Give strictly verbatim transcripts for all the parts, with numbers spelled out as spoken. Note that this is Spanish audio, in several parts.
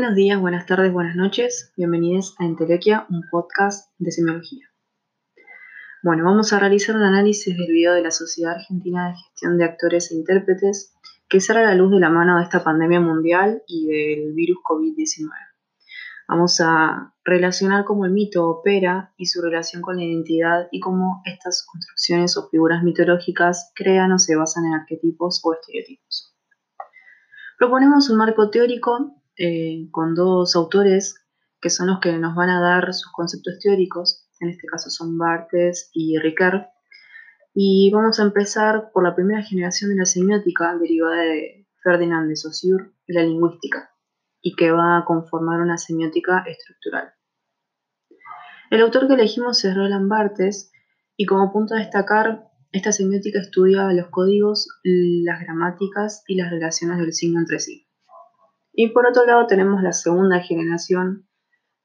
Buenos días, buenas tardes, buenas noches. Bienvenidos a Entelequia, un podcast de semiología. Bueno, vamos a realizar un análisis del video de la Sociedad Argentina de Gestión de Actores e Intérpretes que sale a la luz de la mano de esta pandemia mundial y del virus COVID diecinueve. Vamos a relacionar cómo el mito opera y su relación con la identidad y cómo estas construcciones o figuras mitológicas crean o se basan en arquetipos o estereotipos. Proponemos un marco teórico Eh, con dos autores que son los que nos van a dar sus conceptos teóricos, en este caso son Barthes y Ricoeur, y vamos a empezar por la primera generación de la semiótica derivada de Ferdinand de Saussure, la lingüística, y que va a conformar una semiótica estructural. El autor que elegimos es Roland Barthes, y como punto a destacar, esta semiótica estudia los códigos, las gramáticas y las relaciones del signo entre sí. Y por otro lado tenemos la segunda generación,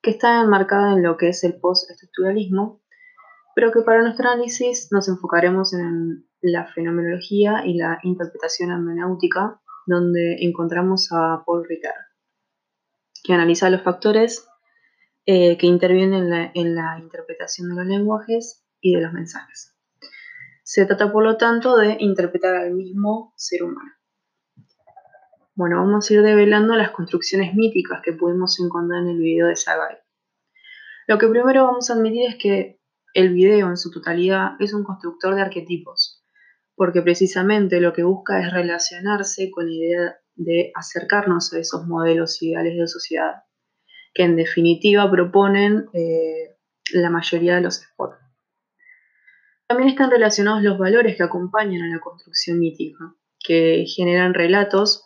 que está enmarcada en lo que es el postestructuralismo, pero que para nuestro análisis nos enfocaremos en la fenomenología y la interpretación hermenéutica, donde encontramos a Paul Ricoeur, que analiza los factores eh, que intervienen en la, en la interpretación de los lenguajes y de los mensajes. Se trata, por lo tanto, de interpretar al mismo ser humano. Bueno, vamos a ir develando las construcciones míticas que pudimos encontrar en el video de Sagai. Lo que primero vamos a admitir es que el video en su totalidad es un constructor de arquetipos, porque precisamente lo que busca es relacionarse con la idea de acercarnos a esos modelos ideales de sociedad, que en definitiva proponen eh, la mayoría de los spots. También están relacionados los valores que acompañan a la construcción mítica, que generan relatos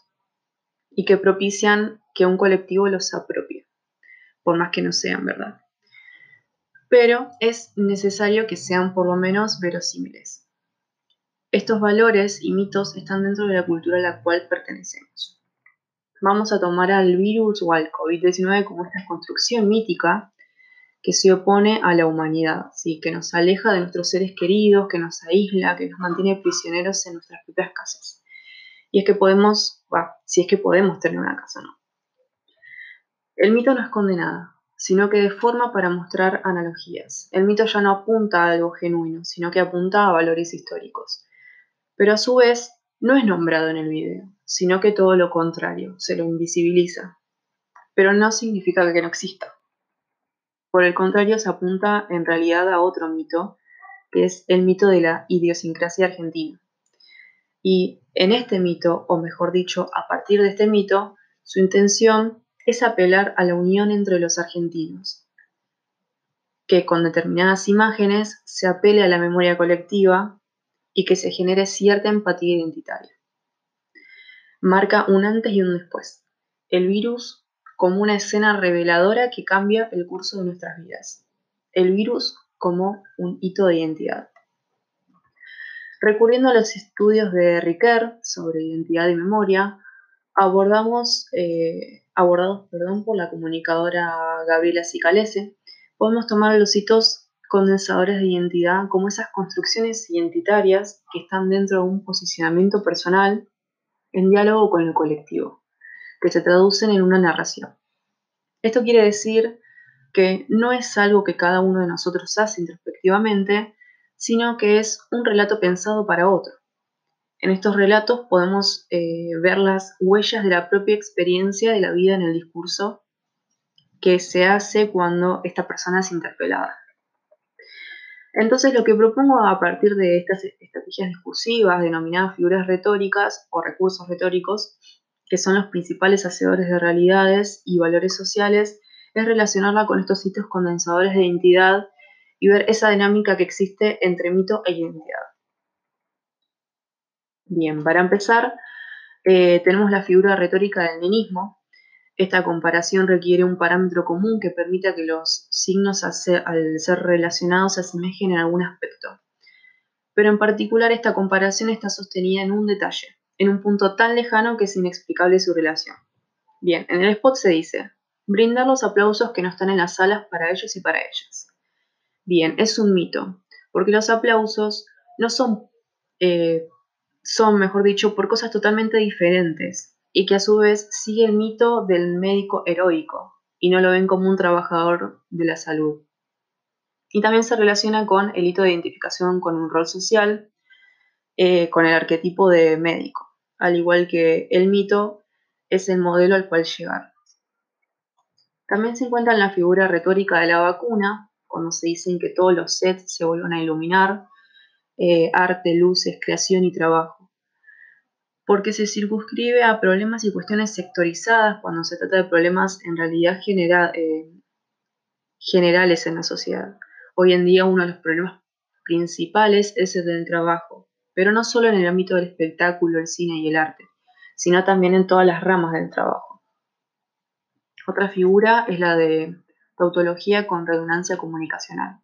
y que propician que un colectivo los apropie, por más que no sean verdad. Pero es necesario que sean por lo menos verosímiles. Estos valores y mitos están dentro de la cultura a la cual pertenecemos. Vamos a tomar al virus o al COVID diecinueve como esta construcción mítica que se opone a la humanidad, ¿sí? Que nos aleja de nuestros seres queridos, que nos aísla, que nos mantiene prisioneros en nuestras propias casas. Y es que podemos, bah, si es que podemos tener una casa, ¿no? El mito no esconde nada, sino que deforma para mostrar analogías. El mito ya no apunta a algo genuino, sino que apunta a valores históricos. Pero a su vez, no es nombrado en el video, sino que todo lo contrario, se lo invisibiliza. Pero no significa que no exista. Por el contrario, se apunta en realidad a otro mito, que es el mito de la idiosincrasia argentina. Y en este mito, o mejor dicho, a partir de este mito, su intención es apelar a la unión entre los argentinos, que con determinadas imágenes se apele a la memoria colectiva y que se genere cierta empatía identitaria. Marca un antes y un después, el virus como una escena reveladora que cambia el curso de nuestras vidas, el virus como un hito de identidad. Recurriendo a los estudios de Ricoeur sobre identidad y memoria, abordamos, eh, abordados perdón, por la comunicadora Gabriela Cicalese, podemos tomar los hitos condensadores de identidad como esas construcciones identitarias que están dentro de un posicionamiento personal en diálogo con el colectivo, que se traducen en una narración. Esto quiere decir que no es algo que cada uno de nosotros hace introspectivamente, sino que es un relato pensado para otro. En estos relatos podemos eh, ver las huellas de la propia experiencia de la vida en el discurso que se hace cuando esta persona es interpelada. Entonces, lo que propongo a partir de estas estrategias discursivas, denominadas figuras retóricas o recursos retóricos, que son los principales hacedores de realidades y valores sociales, es relacionarla con estos hitos condensadores de identidad y ver esa dinámica que existe entre mito e identidad. Bien, para empezar, eh, tenemos la figura retórica del nenismo. Esta comparación requiere un parámetro común que permita que los signos hace, al ser relacionados se asemejen en algún aspecto. Pero en particular esta comparación está sostenida en un detalle, en un punto tan lejano que es inexplicable su relación. Bien, en el spot se dice, brindar los aplausos que no están en las salas para ellos y para ellas. Bien, es un mito, porque los aplausos no son, eh, son, mejor dicho, por cosas totalmente diferentes, y que a su vez sigue el mito del médico heroico y no lo ven como un trabajador de la salud. Y también se relaciona con el hito de identificación con un rol social, eh, con el arquetipo de médico, al igual que el mito es el modelo al cual llegar. También se encuentra en la figura retórica de la vacuna, cuando se dicen que todos los sets se vuelvan a iluminar, eh, arte, luces, creación y trabajo, porque se circunscribe a problemas y cuestiones sectorizadas cuando se trata de problemas en realidad genera, eh, generales en la sociedad. Hoy en día uno de los problemas principales es el del trabajo, pero no solo en el ámbito del espectáculo, el cine y el arte, sino también en todas las ramas del trabajo. Otra figura es la de tautología con redundancia comunicacional.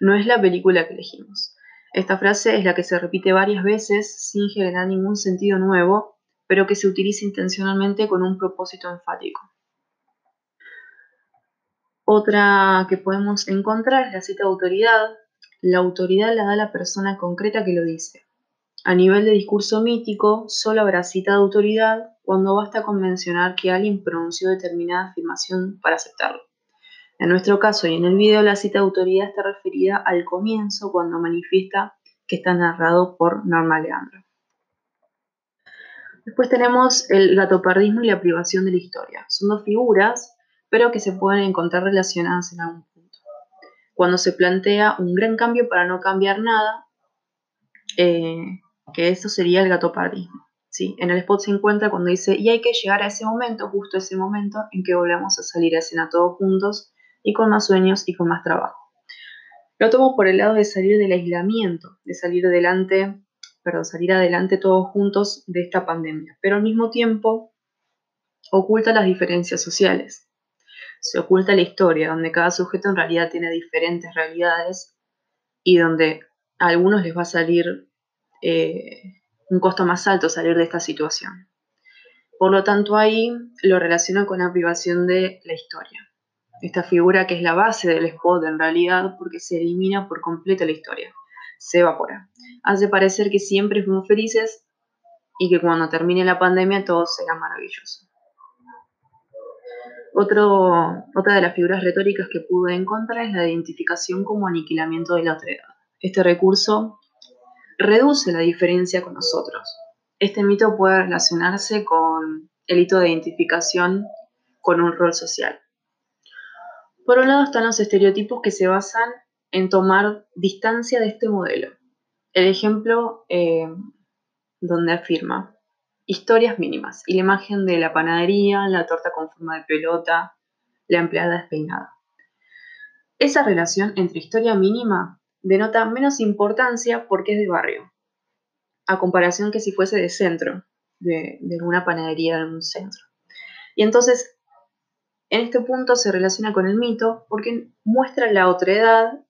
No es la película que elegimos. Esta frase es la que se repite varias veces sin generar ningún sentido nuevo, pero que se utiliza intencionalmente con un propósito enfático. Otra que podemos encontrar es la cita de autoridad. La autoridad la da la persona concreta que lo dice. A nivel de discurso mítico, solo habrá cita de autoridad cuando basta con mencionar que alguien pronunció determinada afirmación para aceptarlo. En nuestro caso y en el video, la cita de autoridad está referida al comienzo cuando manifiesta que está narrado por Norma Aleandro. Después tenemos el gatopardismo y la privación de la historia. Son dos figuras, pero que se pueden encontrar relacionadas en algún punto. Cuando se plantea un gran cambio para no cambiar nada, eh, que eso sería el gatopardismo, ¿sí? En el spot se encuentra cuando dice, y hay que llegar a ese momento, justo ese momento, en que volvamos a salir a escena todos juntos, y con más sueños y con más trabajo. Lo tomo por el lado de salir del aislamiento, de salir adelante, perdón, salir adelante todos juntos de esta pandemia, pero al mismo tiempo oculta las diferencias sociales. Se oculta la historia, donde cada sujeto en realidad tiene diferentes realidades y donde a algunos les va a salir eh, un costo más alto salir de esta situación. Por lo tanto, ahí lo relaciono con la privación de la historia. Esta figura que es la base del spot en realidad, porque se elimina por completo la historia, se evapora. Hace parecer que siempre fuimos felices y que cuando termine la pandemia todo será maravilloso. Otro, otra de las figuras retóricas que pude encontrar es la identificación como aniquilamiento de la otredad. Este recurso reduce la diferencia con nosotros. Este mito puede relacionarse con el hito de identificación con un rol social. Por un lado están los estereotipos que se basan en tomar distancia de este modelo. El ejemplo eh, donde afirma: historias mínimas y la imagen de la panadería, la torta con forma de pelota, la empleada despeinada. Esa relación entre historia mínima denota menos importancia porque es de barrio, a comparación que si fuese de centro, de, de alguna panadería de algún centro. Y entonces, en este punto se relaciona con el mito porque muestra la otredad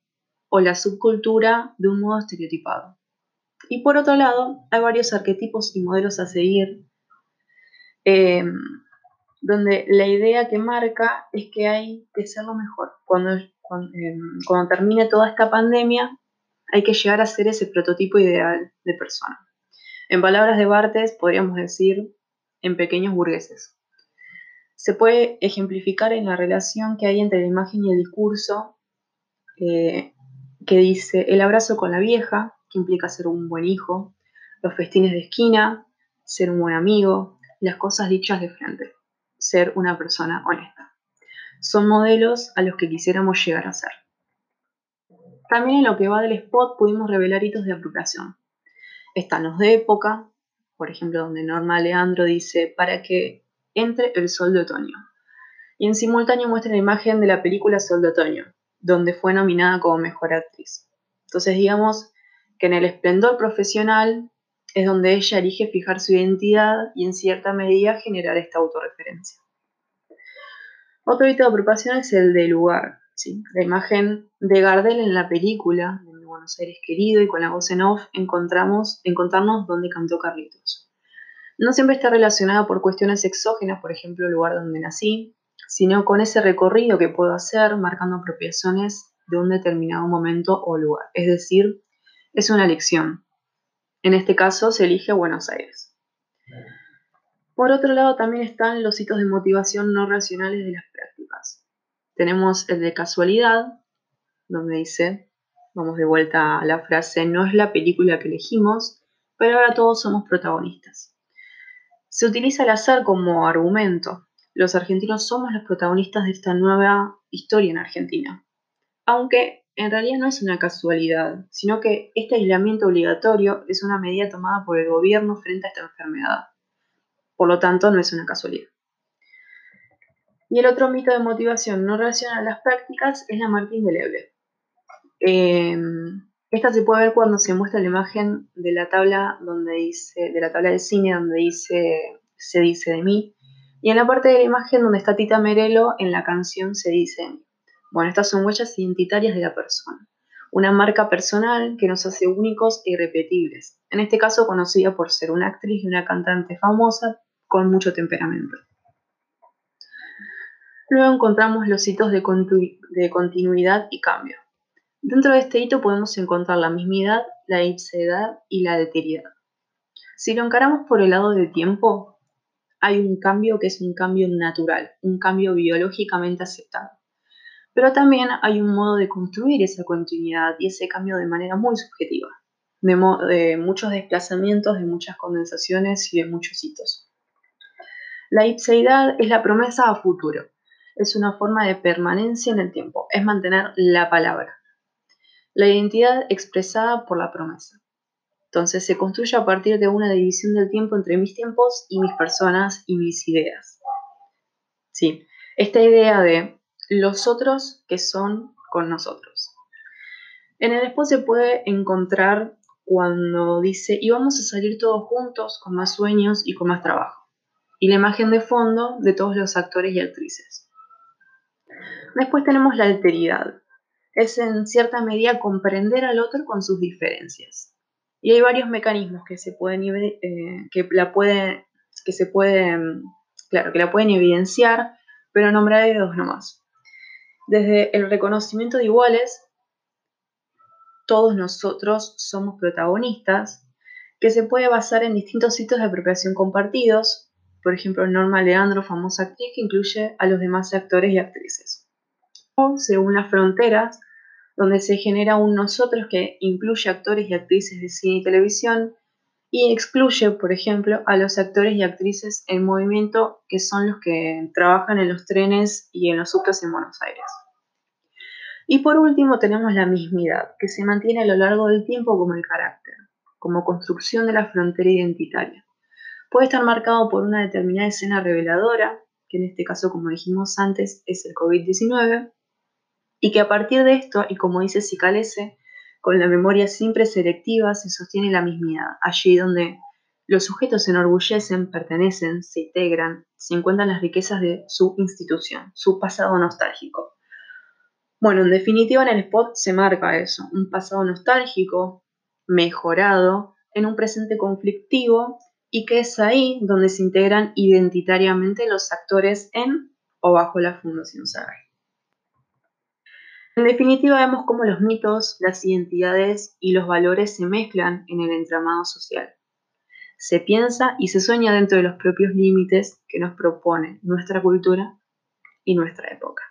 o la subcultura de un modo estereotipado. Y por otro lado, hay varios arquetipos y modelos a seguir, eh, donde la idea que marca es que hay que ser lo mejor. Cuando, cuando, eh, cuando termine toda esta pandemia, hay que llegar a ser ese prototipo ideal de persona. En palabras de Barthes, podríamos decir, en pequeños burgueses. Se puede ejemplificar en la relación que hay entre la imagen y el discurso, eh, que dice el abrazo con la vieja, que implica ser un buen hijo, los festines de esquina, ser un buen amigo, las cosas dichas de frente, ser una persona honesta. Son modelos a los que quisiéramos llegar a ser. También en lo que va del spot pudimos revelar hitos de apropiación. Están los de época, por ejemplo, donde Norma Aleandro dice para que entre el sol de otoño. Y en simultáneo muestra la imagen de la película Sol de Otoño, donde fue nominada como mejor actriz. Entonces, digamos, que en el esplendor profesional es donde ella elige fijar su identidad y en cierta medida generar esta autorreferencia. Otro hito de apropiación es el de lugar, ¿sí? La imagen de Gardel en la película, de Mi Buenos Aires Querido, y con la voz en off, encontramos, encontrarnos donde cantó Carlitos. No siempre está relacionada por cuestiones exógenas, por ejemplo, el lugar donde nací, sino con ese recorrido que puedo hacer marcando apropiaciones de un determinado momento o lugar, es decir, es una elección. En este caso se elige Buenos Aires. Por otro lado, también están los hitos de motivación no racionales de las prácticas. Tenemos el de casualidad, donde dice, vamos de vuelta a la frase, no es la película que elegimos, pero ahora todos somos protagonistas. Se utiliza el azar como argumento. Los argentinos somos los protagonistas de esta nueva historia en Argentina. Aunque en realidad no es una casualidad, sino que este aislamiento obligatorio es una medida tomada por el gobierno frente a esta enfermedad. Por lo tanto, no es una casualidad. Y el otro mito de motivación no relacionada a las prácticas es la marca indeleble. Eh, esta se puede ver cuando se muestra la imagen de la tabla donde dice, de la tabla de cine donde dice se dice de mí. Y en la parte de la imagen donde está Tita Merello, en la canción se dice, bueno, estas son huellas identitarias de la persona, una marca personal que nos hace únicos e irrepetibles, en este caso conocida por ser una actriz y una cantante famosa con mucho temperamento. Luego encontramos los hitos de, continu- de continuidad y cambio. Dentro de este hito podemos encontrar la mismidad, la ipsedad y la deteriedad. Si lo encaramos por el lado del tiempo, hay un cambio que es un cambio natural, un cambio biológicamente aceptado. Pero también hay un modo de construir esa continuidad y ese cambio de manera muy subjetiva, de, mo- de muchos desplazamientos, de muchas condensaciones y de muchos hitos. La ipseidad es la promesa a futuro, es una forma de permanencia en el tiempo, es mantener la palabra, la identidad expresada por la promesa. Entonces se construye a partir de una división del tiempo entre mis tiempos y mis personas y mis ideas. Sí, esta idea de los otros que son con nosotros. En el después se puede encontrar cuando dice, y vamos a salir todos juntos con más sueños y con más trabajo. Y la imagen de fondo de todos los actores y actrices. Después tenemos la alteridad. Es en cierta medida comprender al otro con sus diferencias. Y hay varios mecanismos que se pueden eh, que la pueden que se pueden claro que la pueden evidenciar, pero nombraré dos nomás. Desde el reconocimiento de iguales, todos nosotros somos protagonistas, que se puede basar en distintos hitos de apropiación compartidos, por ejemplo, Norma Aleandro, famosa actriz que incluye a los demás actores y actrices. O según las fronteras, donde se genera un nosotros que incluye actores y actrices de cine y televisión y excluye, por ejemplo, a los actores y actrices en movimiento que son los que trabajan en los trenes y en los subtes en Buenos Aires. Y por último tenemos la mismidad, que se mantiene a lo largo del tiempo como el carácter, como construcción de la frontera identitaria. Puede estar marcado por una determinada escena reveladora, que en este caso, como dijimos antes, es el COVID diecinueve, y que a partir de esto, y como dice Cicalese, con la memoria siempre selectiva se sostiene la mismidad, allí donde los sujetos se enorgullecen, pertenecen, se integran, se encuentran las riquezas de su institución, su pasado nostálgico. Bueno, en definitiva en el spot se marca eso, un pasado nostálgico, mejorado, en un presente conflictivo, y que es ahí donde se integran identitariamente los actores en o bajo la Fundación Sagai. En definitiva, vemos cómo los mitos, las identidades y los valores se mezclan en el entramado social. Se piensa y se sueña dentro de los propios límites que nos propone nuestra cultura y nuestra época.